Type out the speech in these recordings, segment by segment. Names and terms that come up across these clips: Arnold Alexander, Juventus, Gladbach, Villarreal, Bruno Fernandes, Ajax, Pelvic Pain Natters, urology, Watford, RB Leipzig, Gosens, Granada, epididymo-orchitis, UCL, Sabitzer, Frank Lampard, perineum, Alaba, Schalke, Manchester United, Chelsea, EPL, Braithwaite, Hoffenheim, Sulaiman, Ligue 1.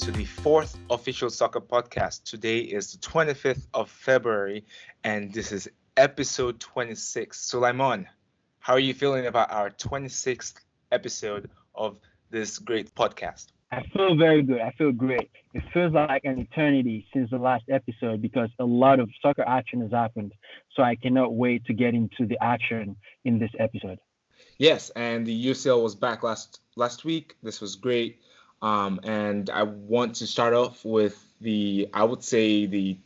to the fourth official soccer podcast. Today is the 25th of February, and this is episode 26. Sulaiman, how are you feeling about our 26th episode of this great podcast? I feel very good. I feel great. It feels like an eternity since the last episode because a lot of soccer action has happened. So I cannot wait to get into the action in this episode. Yes, and the UCL was back last week. This was great. And I want to start off with the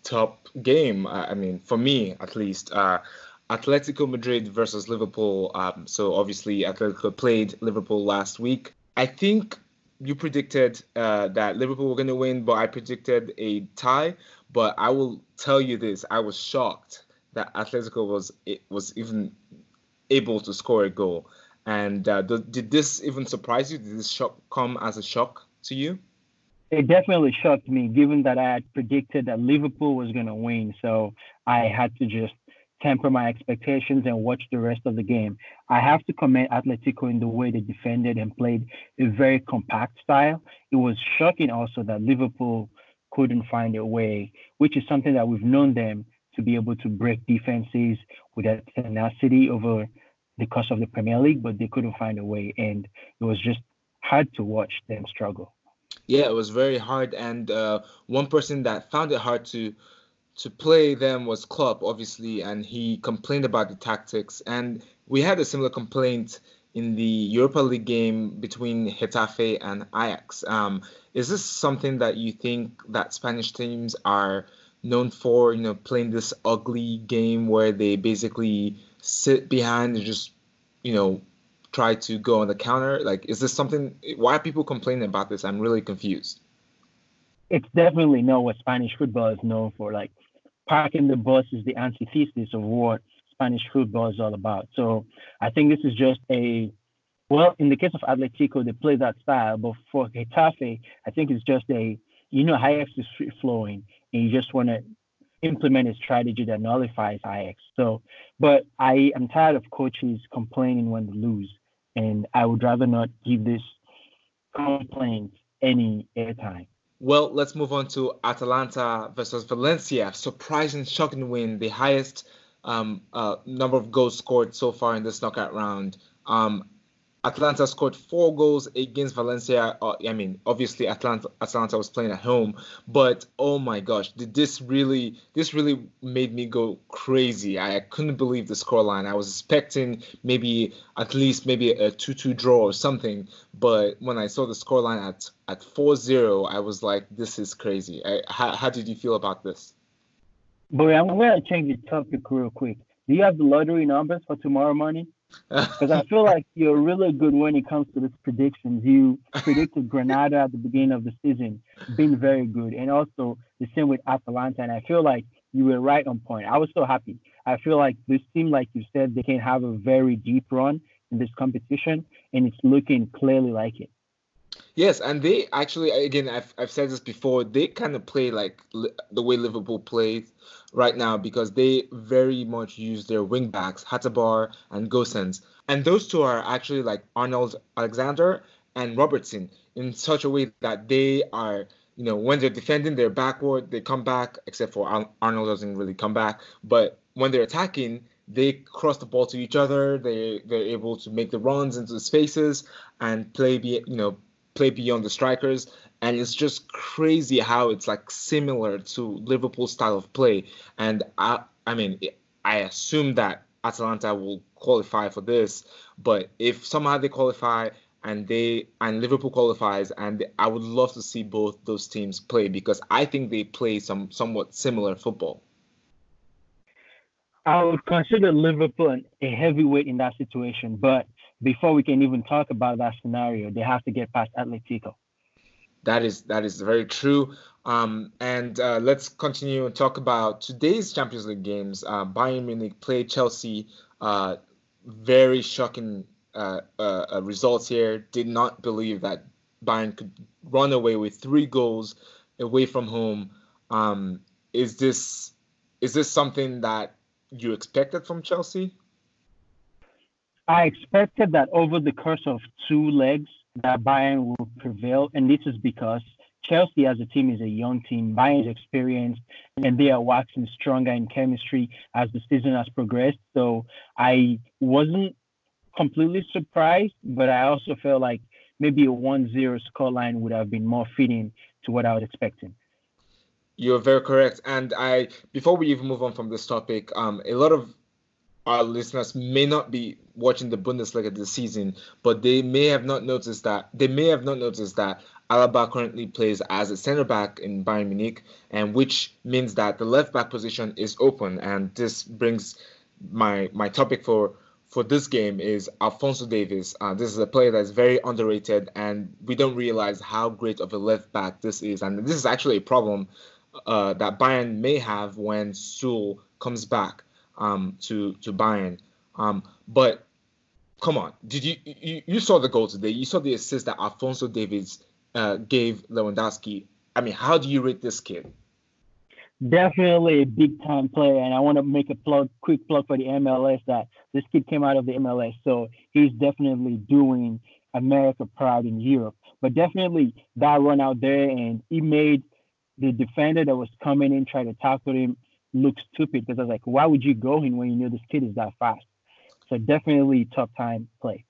top game. I mean, for me, at least, Atletico Madrid versus Liverpool. So obviously Atletico played Liverpool last week. I think you predicted that Liverpool were going to win, but I predicted a tie. But I will tell you this, I was shocked that Atletico was even able to score a goal. And did this even surprise you? Did this shock come as a shock to you? It definitely shocked me, given that I had predicted that Liverpool was going to win. So I had to just temper my expectations and watch the rest of the game. I have to commend Atletico in the way they defended and played a very compact style. It was shocking also that Liverpool couldn't find a way, which is something that we've known them to be able to break defenses with that tenacity over the course of the Premier League, but they couldn't find a way, and it was just hard to watch them struggle. Yeah, it was very hard, and one person that found it hard to play them was Klopp, obviously, and he complained about the tactics. And we had a similar complaint in the Europa League game between Getafe and Ajax. Is this something that you think that Spanish teams are known for, playing this ugly game where they basically sit behind and just, try to go on the counter? Like, is this something, why are people complaining about this? I'm really confused. It's definitely not what Spanish football is known for. Like, parking the bus is the antithesis of what Spanish football is all about. So I think this is just in the case of Atletico, they play that style, but for Getafe, I think it's just Ajax is free-flowing, and you just want to implement a strategy that nullifies Ajax. So, but I am tired of coaches complaining when they lose, and I would rather not give this complaint any airtime. Well, let's move on to Atalanta versus Valencia. Surprising, shocking win. The highest number of goals scored so far in this knockout round. Atalanta scored 4 goals against Valencia. Obviously, Atalanta was playing at home, but oh my gosh, did this really made me go crazy. I couldn't believe the scoreline. I was expecting maybe a 2-2 draw or something, but when I saw the scoreline at 4-0, I was like, this is crazy. How did you feel about this? Boy, I'm going to change the topic real quick. Do you have the lottery numbers for tomorrow morning? Because I feel like you're really good when it comes to these predictions. You predicted Granada at the beginning of the season, been very good. And also the same with Atalanta. And I feel like you were right on point. I was so happy. I feel like this team, like you said, they can have a very deep run in this competition. And it's looking clearly like it. Yes, and they actually, again, I've said this before, they kind of play like the way Liverpool plays right now because they very much use their wing-backs, Hatabar and Gosens. And those two are actually like Arnold Alexander and Robertson in such a way that they are, when they're defending, they're backward, they come back, except for Arnold doesn't really come back. But when they're attacking, they cross the ball to each other, they're able to make the runs into the spaces and play beyond the strikers, and it's just crazy how it's like similar to Liverpool's style of play. And I assume that Atalanta will qualify for this, but if somehow they qualify and Liverpool qualifies, and I would love to see both those teams play because I think they play somewhat similar football. I would consider Liverpool a heavyweight in that situation, but before we can even talk about that scenario, they have to get past Atletico. That is very true. And let's continue and talk about today's Champions League games. Bayern Munich played Chelsea. Very shocking results here. Did not believe that Bayern could run away with 3 goals away from home. Is this something that you expected from Chelsea? I expected that over the course of 2 legs that Bayern will prevail, and this is because Chelsea as a team is a young team. Bayern's experienced, and they are waxing stronger in chemistry as the season has progressed. So I wasn't completely surprised, but I also felt like maybe a 1-0 scoreline would have been more fitting to what I was expecting. You're very correct. And I, before we even move on from this topic, a lot of our listeners may not be watching the Bundesliga this season, but they may have not noticed that Alaba currently plays as a center back in Bayern Munich, and which means that the left back position is open. And this brings my topic for this game is Alphonso Davies. This is a player that's very underrated, and we don't realize how great of a left back this is. And this is actually a problem that Bayern may have when Sewell comes back to Bayern. But come on, did you saw the goal today? You saw the assist that Alphonso Davies gave Lewandowski. I mean, how do you rate this kid? Definitely a big-time player, and I want to make a quick plug for the MLS that this kid came out of the MLS, so he's definitely doing America proud in Europe. But definitely that run out there, and he made the defender that was coming in, trying to tackle him, look stupid, because I was like, why would you go in when you know this kid is that fast? So definitely top-time play.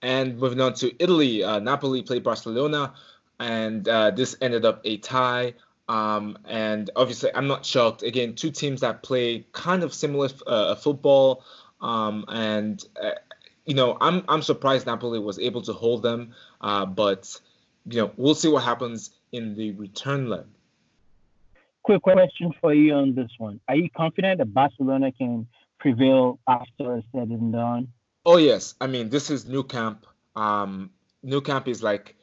And moving on to Italy, Napoli played Barcelona, and this ended up a tie. And obviously, I'm not shocked. Again, two teams that play kind of similar football, and I'm surprised Napoli was able to hold them. But we'll see what happens in the return leg. Quick question for you on this one: are you confident that Barcelona can prevail after it's said and done? Oh yes, I mean this is Nou Camp. Nou Camp is like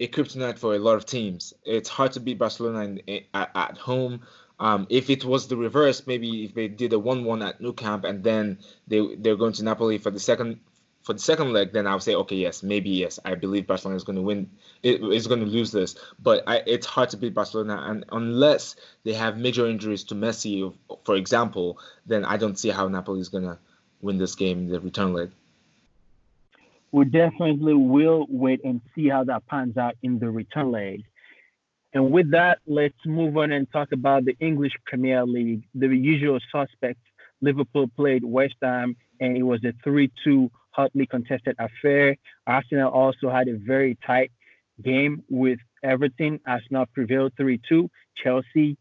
a kryptonite for a lot of teams. It's hard to beat Barcelona at home. If it was the reverse, maybe if they did a 1-1 at Nou Camp and then they're going to Napoli for the second leg, then I would say, okay, yes, I believe Barcelona is going to win. It's going to lose this, but it's hard to beat Barcelona, and unless they have major injuries to Messi, for example, then I don't see how Napoli is going to win this game in the return leg. We definitely will wait and see how that pans out in the return leg. And with that, let's move on and talk about the English Premier League. The usual suspects, Liverpool played West Ham, and it was a 3-2 hotly contested affair. Arsenal also had a very tight game with Everton. Arsenal prevailed 3-2. Chelsea,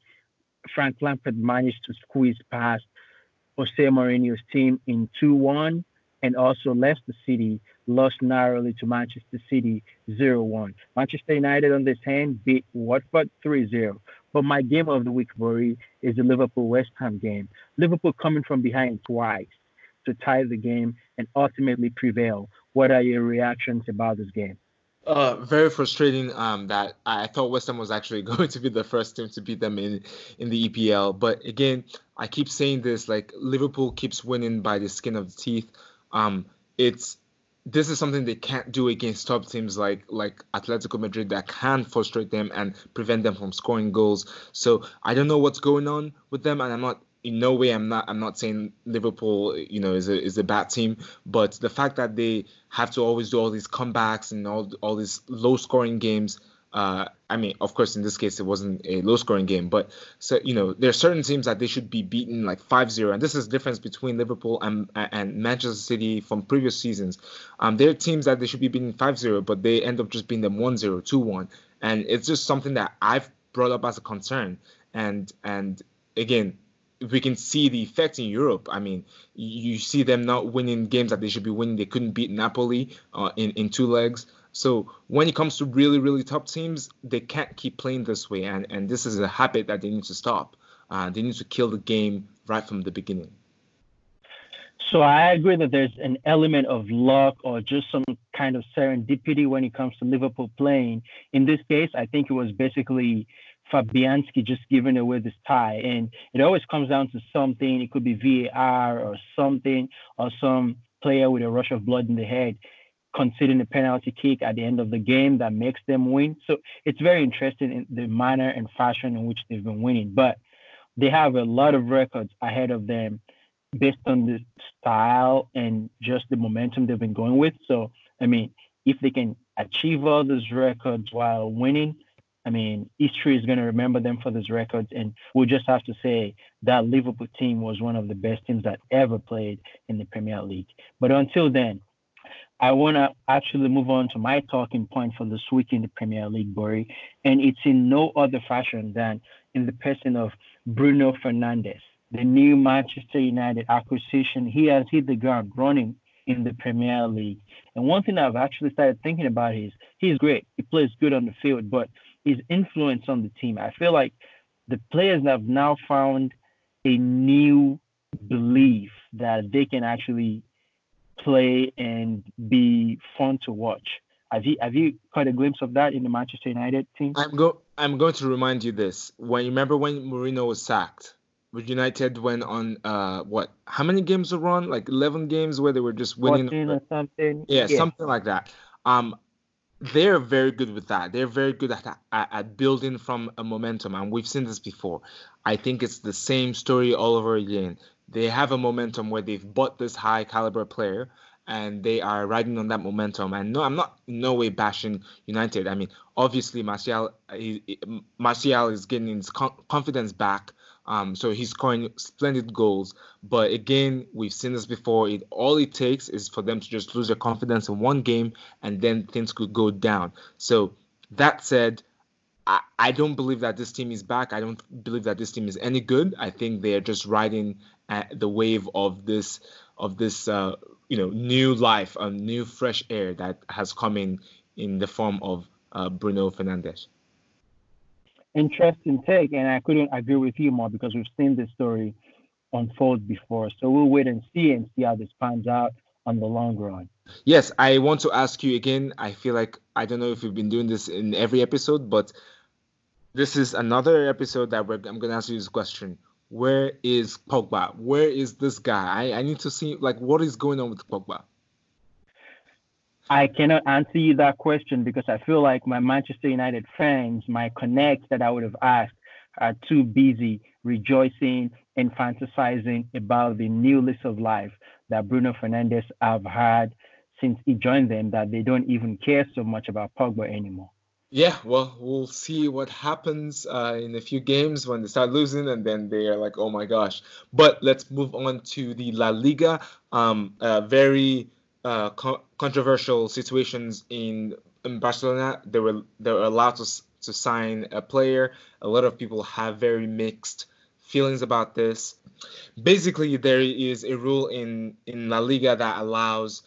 Frank Lampard managed to squeeze past Jose Mourinho's team in 2-1. And also Leicester City lost narrowly to Manchester City 0-1. Manchester United, on this hand, beat Watford 3-0. But my game of the week, Rory, is the Liverpool-West Ham game. Liverpool coming from behind twice to tie the game and ultimately prevail. What are your reactions about this game? Very frustrating that I thought West Ham was actually going to be the first team to beat them in the EPL. But again, I keep saying this, like Liverpool keeps winning by the skin of the teeth. This is something they can't do against top teams like Atletico Madrid that can frustrate them and prevent them from scoring goals. So I don't know what's going on with them, and I'm not saying Liverpool is a bad team, but the fact that they have to always do all these comebacks and all these low scoring games. I mean, of course, in this case, it wasn't a low-scoring game, but so there are certain teams that they should be beaten like 5-0, and this is the difference between Liverpool and Manchester City from previous seasons. There are teams that they should be beaten 5-0, but they end up just beating them 1-0, 2-1, and it's just something that I've brought up as a concern. And again, we can see the effect in Europe. I mean, you see them not winning games that they should be winning. They couldn't beat Napoli in two legs. So when it comes to really, really top teams, they can't keep playing this way. And this is a habit that they need to stop. They need to kill the game right from the beginning. So I agree that there's an element of luck or just some kind of serendipity when it comes to Liverpool playing. In this case, I think it was basically Fabianski just giving away this tie. And it always comes down to something. It could be VAR or something, or some player with a rush of blood in the head considering a penalty kick at the end of the game that makes them win. So it's very interesting in the manner and fashion in which they've been winning. But they have a lot of records ahead of them based on the style and just the momentum they've been going with. So, I mean, if they can achieve all those records while winning, I mean, history is going to remember them for those records, and we'll just have to say that Liverpool team was one of the best teams that ever played in the Premier League. But until then, I want to actually move on to my talking point for this week in the Premier League, Bori, and it's in no other fashion than in the person of Bruno Fernandes, the new Manchester United acquisition. He has hit the ground running in the Premier League. And one thing I've actually started thinking about is he's great. He plays good on the field, but his influence on the team, I feel like the players have now found a new belief that they can actually play and be fun to watch. Have you caught a glimpse of that in the Manchester United team? I'm going to remind you this. Remember when Mourinho was sacked, United went on how many games were on? Like 11 games where they were just winning 14 or something. Yeah, something like that. They're very good with that. They're very good at building from a momentum, and we've seen this before. I think it's the same story all over again. They have a momentum where they've bought this high caliber player, and they are riding on that momentum. And no, I'm not in no way bashing United. I mean, obviously Martial is getting his confidence back. So he's scoring splendid goals. But again, we've seen this before. All it takes is for them to just lose their confidence in one game, and then things could go down. So that said, I don't believe that this team is back. I don't believe that this team is any good. I think they are just riding the wave of this new life, a new fresh air that has come in the form of Bruno Fernandes. Interesting take, and I couldn't agree with you more because we've seen this story unfold before. So we'll wait and see how this pans out on the long run. Yes, I want to ask you again. I feel like, I don't know if we've been doing this in every episode, but this is another episode that I'm going to ask you this question. Where is Pogba? Where is this guy? I need to see, like, what is going on with Pogba? I cannot answer you that question because I feel like my Manchester United fans, my connects that I would have asked, are too busy rejoicing and fantasizing about the new lease of life that Bruno Fernandes have had since he joined them, that they don't even care so much about Pogba anymore. Yeah, well, we'll see what happens in a few games when they start losing, and then they are like, oh my gosh. But let's move on to the La Liga. Controversial situations in Barcelona. They were allowed to sign a player. A lot of people have very mixed feelings about this. Basically, there is a rule in La Liga that allows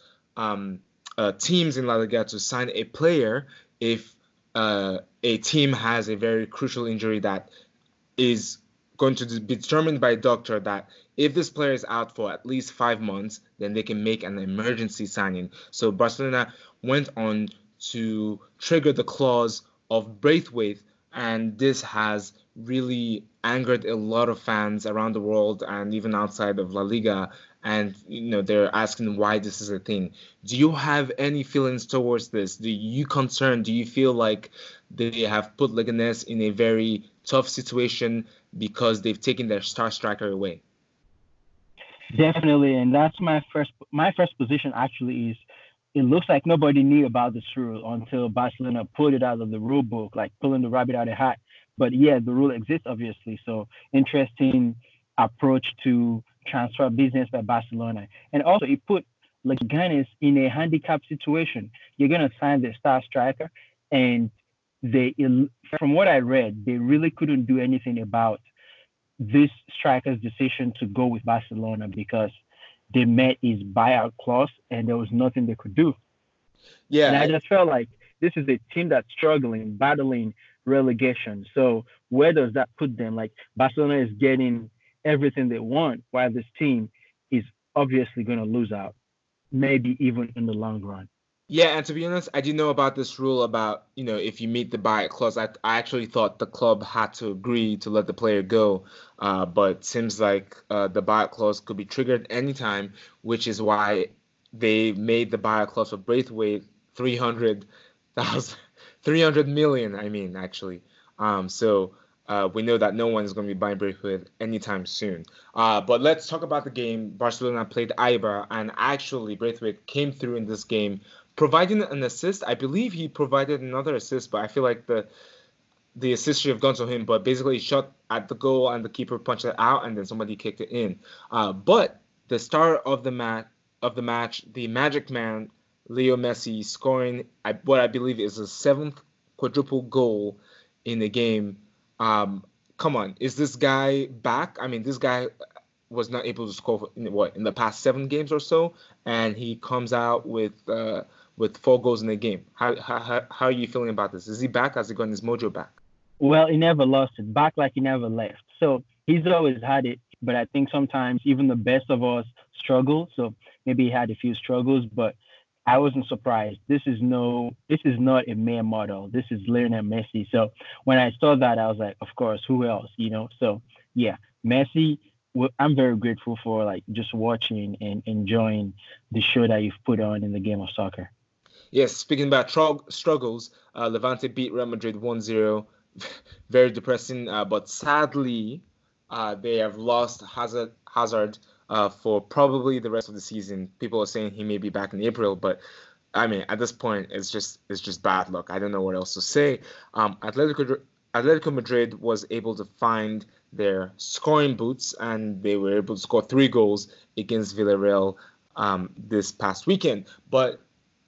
teams in La Liga to sign a player if a team has a very crucial injury that is going to be determined by a doctor, that if this player is out for at least 5 months, then they can make an emergency signing. So Barcelona went on to trigger the clause of Braithwaite, and this has really angered a lot of fans around the world and even outside of La Liga. And they're asking why this is a thing. Do you have any feelings towards this? Do you concerned? Do you feel like they have put Leganes in a very tough situation because they've taken their star striker away? Definitely, and that's my first position actually is, it looks like nobody knew about this rule until Barcelona pulled it out of the rule book, like pulling the rabbit out of the hat. But yeah, the rule exists, obviously. So interesting approach to transfer business by Barcelona. And also it put Leganes in a handicap situation. You're going to sign the star striker, and from what I read, they really couldn't do anything about this striker's decision to go with Barcelona because they met his buyout clause and there was nothing they could do. Yeah. And I just felt like this is a team that's struggling, battling relegation. So where does that put them? Like, Barcelona is getting everything they want, while this team is obviously going to lose out, maybe even in the long run. Yeah, and to be honest, I didn't know about this rule about, if you meet the buyout clause. I actually thought the club had to agree to let the player go, but it seems like the buyout clause could be triggered anytime, which is why they made the buyout clause for Braithwaite 300 million, actually. We know that no one is going to be buying Braithwaite anytime soon. But let's talk about the game. Barcelona played Eibar, and actually Braithwaite came through in this game, providing an assist. I believe he provided another assist, but I feel like the the assist should have gone to him, but basically he shot at the goal and the keeper punched it out, and then somebody kicked it in. But the star of the match, the magic man, Leo Messi, scoring what I believe is his seventh quadruple goal in the game. Come on, is this guy back? I mean, this guy was not able to score in the past 7 games or so, and he comes out with 4 goals in the game. How are you feeling about this? Is he back? Has he gotten his mojo back? Well, he never lost it. Back like he never left. So he's always had it, but I think sometimes even the best of us struggle. So maybe he had a few struggles, but I wasn't surprised. This is not a mere model. This is Lionel Messi. So when I saw that, I was like, of course, who else? You know? So yeah, Messi, I'm very grateful for like just watching and enjoying the show that you've put on in the game of soccer. Yes, speaking about struggles, Levante beat Real Madrid 1-0. Very depressing, but sadly, they have lost Hazard for probably the rest of the season. People are saying he may be back in April, but I mean, at this point, it's just bad luck. I don't know what else to say. Atletico Madrid was able to find their scoring boots, and they were able to score 3 goals against Villarreal this past weekend. But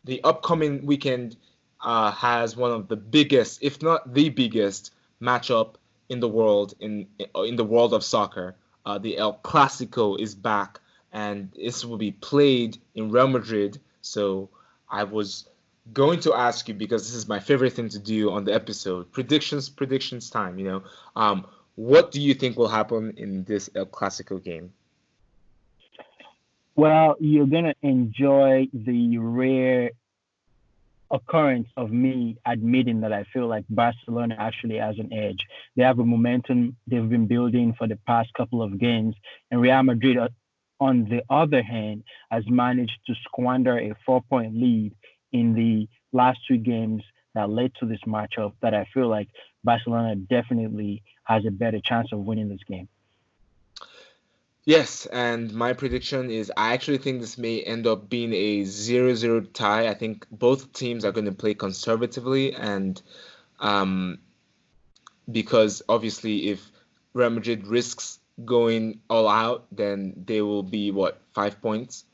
the upcoming weekend has one of the biggest, if not the biggest, matchup in the world in the world of soccer. The El Clásico is back, and this will be played in Real Madrid. So I was going to ask you, because this is my favorite thing to do on the episode, predictions time, you know. What do you think will happen in this El Clásico game? Well, you're going to enjoy the rare occurrence of me admitting that I feel like Barcelona actually has an edge. They have a momentum they've been building for the past couple of games, and Real Madrid, on the other hand, has managed to squander a 4-point lead in the last 2 games that led to this matchup that I feel like Barcelona definitely has a better chance of winning this game. Yes, and my prediction is I actually think this may end up being a 0-0 tie. I think both teams are going to play conservatively, and because obviously if Real Madrid risks going all out, then they will be 5 points,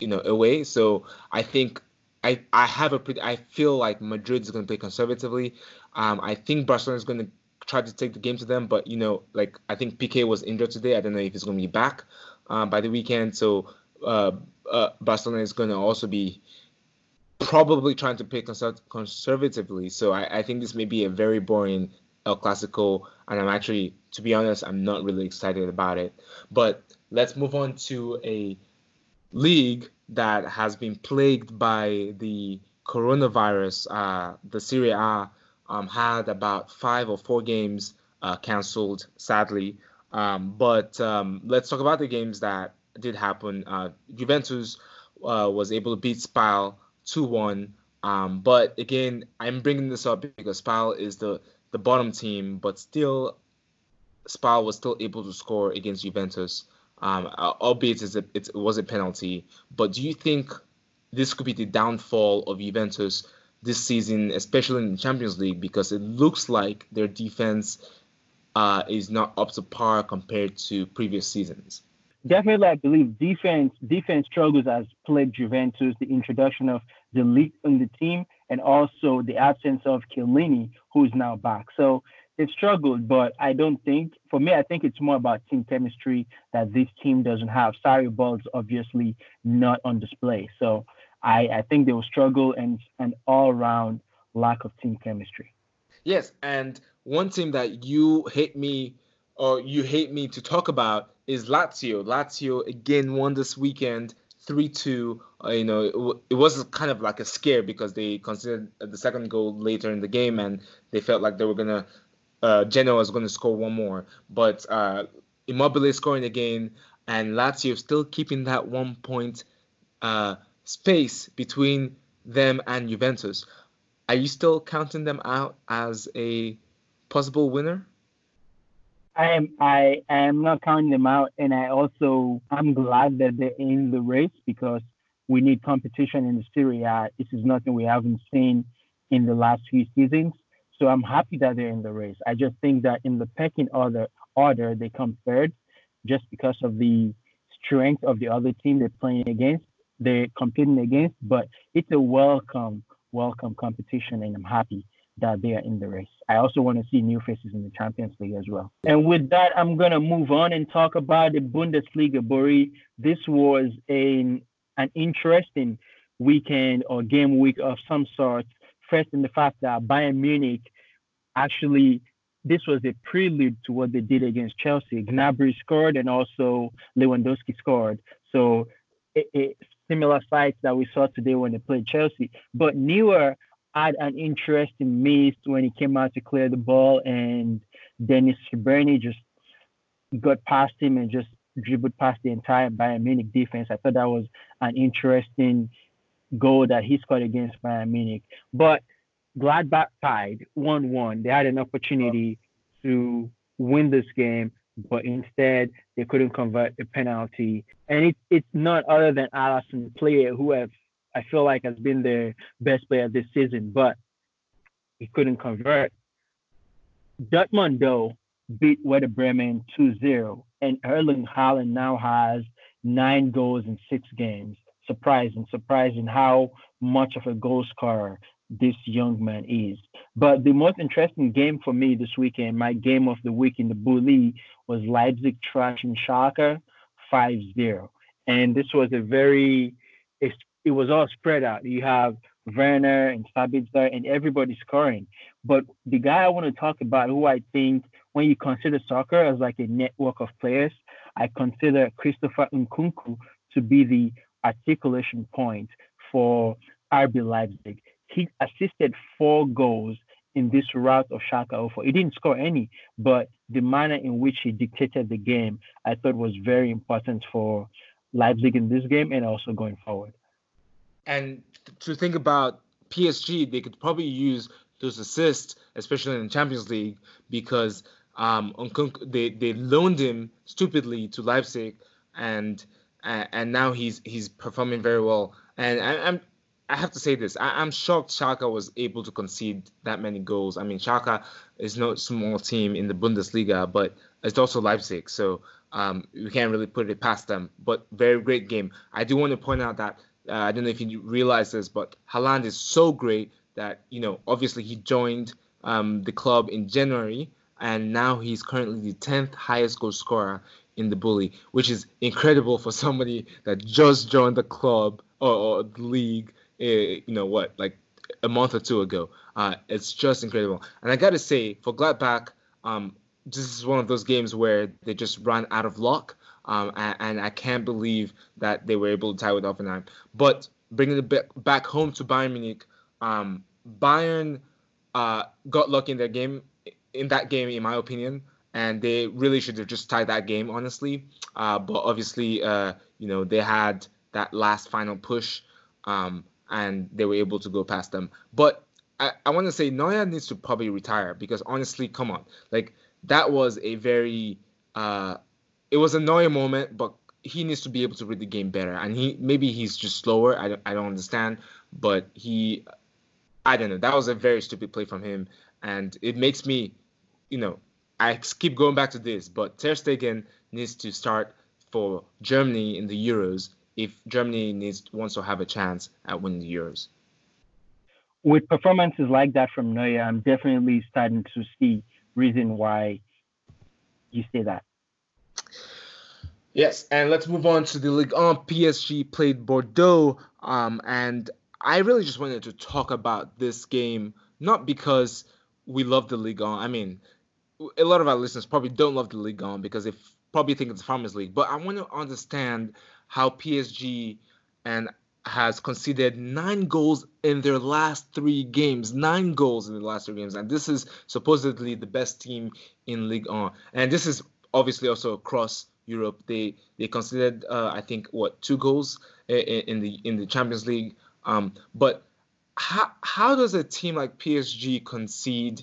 away. So I think I feel like Madrid is going to play conservatively. I think Barcelona is going to tried to take the game to them, but I think Piqué was injured today. I don't know if he's going to be back by the weekend. So Barcelona is going to also be probably trying to play conservatively. So I think this may be a very boring El Clásico, and I'm actually, to be honest, I'm not really excited about it. But let's move on to a league that has been plagued by the coronavirus. The Serie A had about 5 or 4 games canceled, sadly. But let's talk about the games that did happen. Juventus was able to beat Spal 2-1. But again, I'm bringing this up because Spal is the bottom team, but still, Spal was still able to score against Juventus, albeit it was a penalty. But do you think this could be the downfall of Juventus this season, especially in the Champions League, because it looks like their defense is not up to par compared to previous seasons? Definitely, I believe defense struggles has plagued Juventus. The introduction of the leak in the team, and also the absence of Chiellini, who is now back. So they've struggled, but I don't think, for me, I think it's more about team chemistry that this team doesn't have. Sarri ball's obviously not on display. So I think they will struggle, and an all-round lack of team chemistry. Yes, and one team that you hate me to talk about is Lazio. Lazio again won this weekend 3-2. It was kind of like a scare because they considered the second goal later in the game, and they felt like they were gonna Genoa was gonna score one more, but Immobile scoring again, and Lazio still keeping that 1 point space between them and Juventus. Are you still counting them out as a possible winner? I am not counting them out, and I'm glad that they're in the race because we need competition in the Serie A. This is nothing we haven't seen in the last few seasons. So I'm happy that they're in the race. I just think that in the pecking order, they come third just because of the strength of the other team they're playing against, they're competing against. But it's a welcome competition, and I'm happy that they are in the race. I also want to see new faces in the Champions League as well. And with that, I'm going to move on and talk about the Bundesliga, Bori. This was an interesting weekend or game week of some sort. First, in the fact that Bayern Munich, actually, this was a prelude to what they did against Chelsea. Gnabry scored and also Lewandowski scored. So similar sights that we saw today when they played Chelsea. But Neuer had an interesting miss when he came out to clear the ball, and Dennis Bernie just got past him and just dribbled past the entire Bayern Munich defense. I thought that was an interesting goal that he scored against Bayern Munich. But Gladbach tied 1-1. They had an opportunity to win this game, but instead they couldn't convert a penalty. And it's none other than Alisson Plyer, who I feel like has been their best player this season, but he couldn't convert. Dortmund, though, beat Werder Bremen 2-0, and Erling Haaland now has 9 goals in 6 games. Surprising how much of a goal scorer this young man is. But the most interesting game for me this weekend, my game of the week in the Bulli, was Leipzig trashing Schalke 5-0. And this was it was all spread out. You have Werner and Sabitzer and everybody scoring. But the guy I want to talk about, who I think, when you consider soccer as like a network of players, I consider Christopher Nkunku to be the articulation point for RB Leipzig. He assisted 4 goals in this rout of Schalke 04. He didn't score any, but the manner in which he dictated the game, I thought, was very important for Leipzig in this game and also going forward. And to think about PSG, they could probably use those assists, especially in the Champions League, because they loaned him stupidly to Leipzig, and now he's performing very well. And I have to say this. I'm shocked Schalke was able to concede that many goals. I mean, Schalke is no small team in the Bundesliga, but it's also Leipzig, so we can't really put it past them. But very great game. I do want to point out that I don't know if you realize this, but Haaland is so great that, obviously he joined the club in January, and now he's currently the 10th highest goal scorer in the Bulli, which is incredible for somebody that just joined the club or the league, like a month or two ago. It's just incredible. And I got to say, for Gladbach, this is one of those games where they just ran out of luck. And I can't believe that they were able to tie with Hoffenheim. But bringing it back home to Bayern Munich, Bayern got lucky in that game, in my opinion, and they really should have just tied that game, honestly. But obviously, they had that last final push, and they were able to go past them. But I want to say Neuer needs to probably retire, because honestly, come on, that was a very it was an annoying moment, but he needs to be able to read the game better. And maybe he's just slower. I don't understand, but I don't know. That was a very stupid play from him, and it makes me, I keep going back to this, but Ter Stegen needs to start for Germany in the Euros if Germany wants to have a chance at winning the Euros. With performances like that from Neuer, I'm definitely starting to see reason why you say that. Yes, and let's move on to the Ligue 1. PSG played Bordeaux, and I really just wanted to talk about this game, not because we love the Ligue 1. I mean, a lot of our listeners probably don't love the Ligue 1 because they probably think it's a Farmers League, but I want to understand how PSG has conceded 9 goals in their last 3 games. 9 goals in the last 3 games, and this is supposedly the best team in Ligue 1. And this is obviously also across Europe. They conceded, I think, 2 goals in the Champions League. But how does a team like PSG concede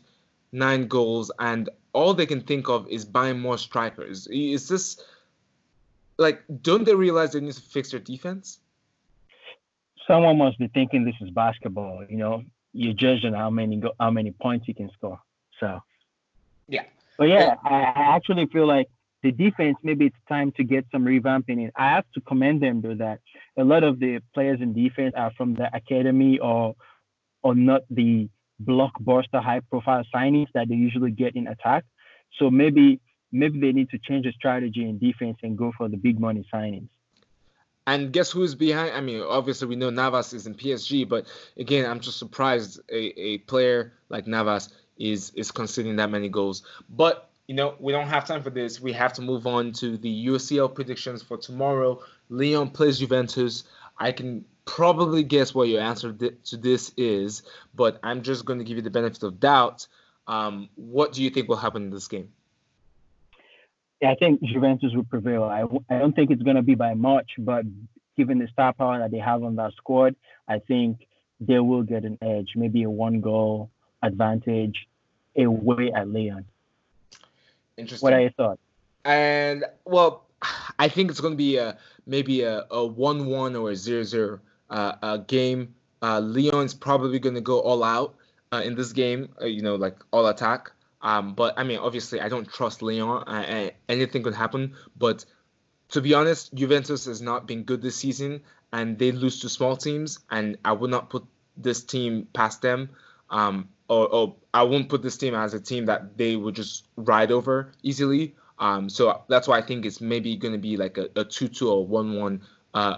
9 goals and all they can think of is buying more strikers? Is this don't they realize they need to fix their defense? Someone must be thinking this is basketball. you're judged on how many points you can score. So yeah, but yeah, I actually feel like the defense, maybe it's time to get some revamping in. I have to commend them though that a lot of the players in defense are from the academy or not the blockbuster high profile signings that they usually get in attack. So maybe they need to change the strategy in defense and go for the big money signings. And guess who's behind? I mean, obviously we know Navas is in PSG, but again, I'm just surprised a player like Navas is conceding that many goals. But, you know, we don't have time for this. We have to move on to the UCL predictions for tomorrow. Lyon plays Juventus. I can probably guess what your answer to this is, but I'm just going to give you the benefit of doubt. What do you think will happen in this game? Yeah, I think Juventus will prevail. I don't think it's going to be by much, but given the star power that they have on that squad, I think they will get an edge, maybe a one-goal advantage away at Lyon. Interesting. What are your thoughts? And, well, I think it's going to be maybe a 1-1 or a 0-0 game. Lyon's probably going to go all out in this game, like all attack. But, I mean, obviously, I don't trust Lyon. Anything could happen. But to be honest, Juventus has not been good this season, and they lose to small teams. And I would not put this team past them. Or I won't put this team as a team that they would just ride over easily. So that's why I think it's maybe going to be like a 2-2 or 1-1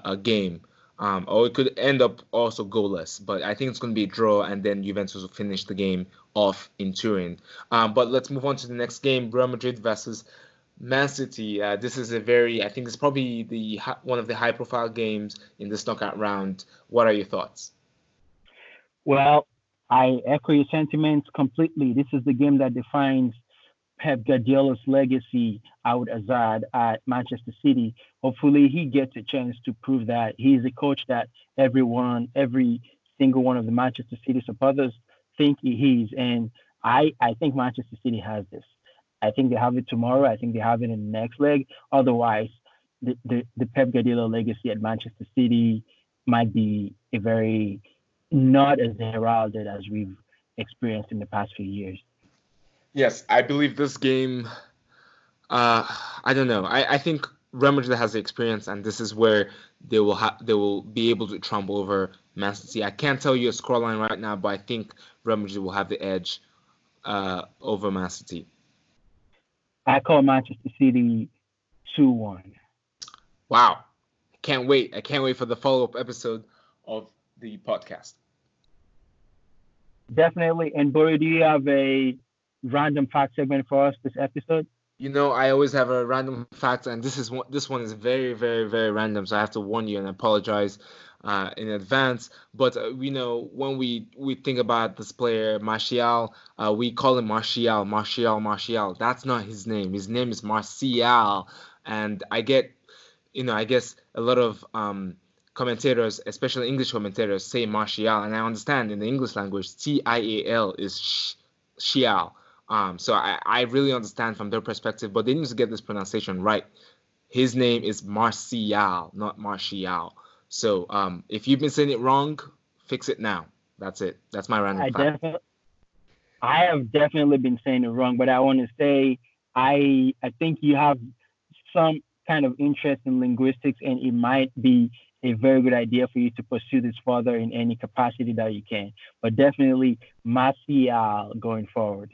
a game. Or it could end up also goalless. But I think it's going to be a draw, and then Juventus will finish the game off in Turin. But let's move on to the next game, Real Madrid versus Man City. This is I think it's probably one of the high-profile games in this knockout round. What are your thoughts? Well, I echo your sentiments completely. This is the game that defines Pep Guardiola's legacy out Hazard at Manchester City. Hopefully he gets a chance to prove that. He's a coach that every single one of the Manchester City supporters think he is. And I think Manchester City has this. I think they have it tomorrow. I think they have it in the next leg. Otherwise, the Pep Guardiola legacy at Manchester City might be a very not as heralded as we've experienced in the past few years. Yes, I believe this game, I don't know. I think Real Madrid has the experience, and this is where they will be able to trample over Man City. I can't tell you a scoreline right now, but I think Real Madrid will have the edge over Man City. I call Manchester City 2-1. Wow. Can't wait. I can't wait for the follow-up episode of the podcast. Definitely. And Bory, do you have a random fact segment for us this episode? You know, I always have a random fact, and this one is very, very, very random, so I have to warn you and apologize in advance. But, when we think about this player, Martial, we call him Martial. That's not his name. His name is Martial. And I get, I guess a lot of commentators, especially English commentators, say Martial. And I understand in the English language, T-I-A-L is Shial. So I really understand from their perspective, but they need to get this pronunciation right. His name is Martial, not Martial. So if you've been saying it wrong, fix it now. That's it. That's my random fact. I have definitely been saying it wrong, but I want to say I think you have some kind of interest in linguistics, and it might be a very good idea for you to pursue this further in any capacity that you can. But definitely Martial going forward.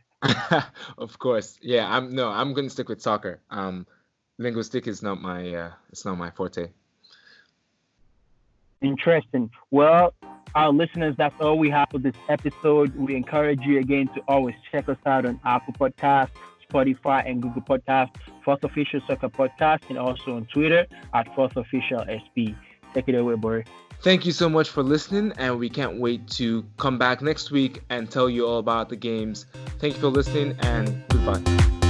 Of course, yeah. I'm going to stick with soccer. Linguistic is not my it's not my forte. Interesting. Well, our listeners, that's all we have for this episode. We encourage you again to always check us out on Apple Podcasts, Spotify, and Google Podcasts, Fourth Official Soccer Podcast, and also on Twitter at Fourth Official SP. Take it away, Bory. Thank you so much for listening, and we can't wait to come back next week and tell you all about the games. Thank you for listening, and goodbye.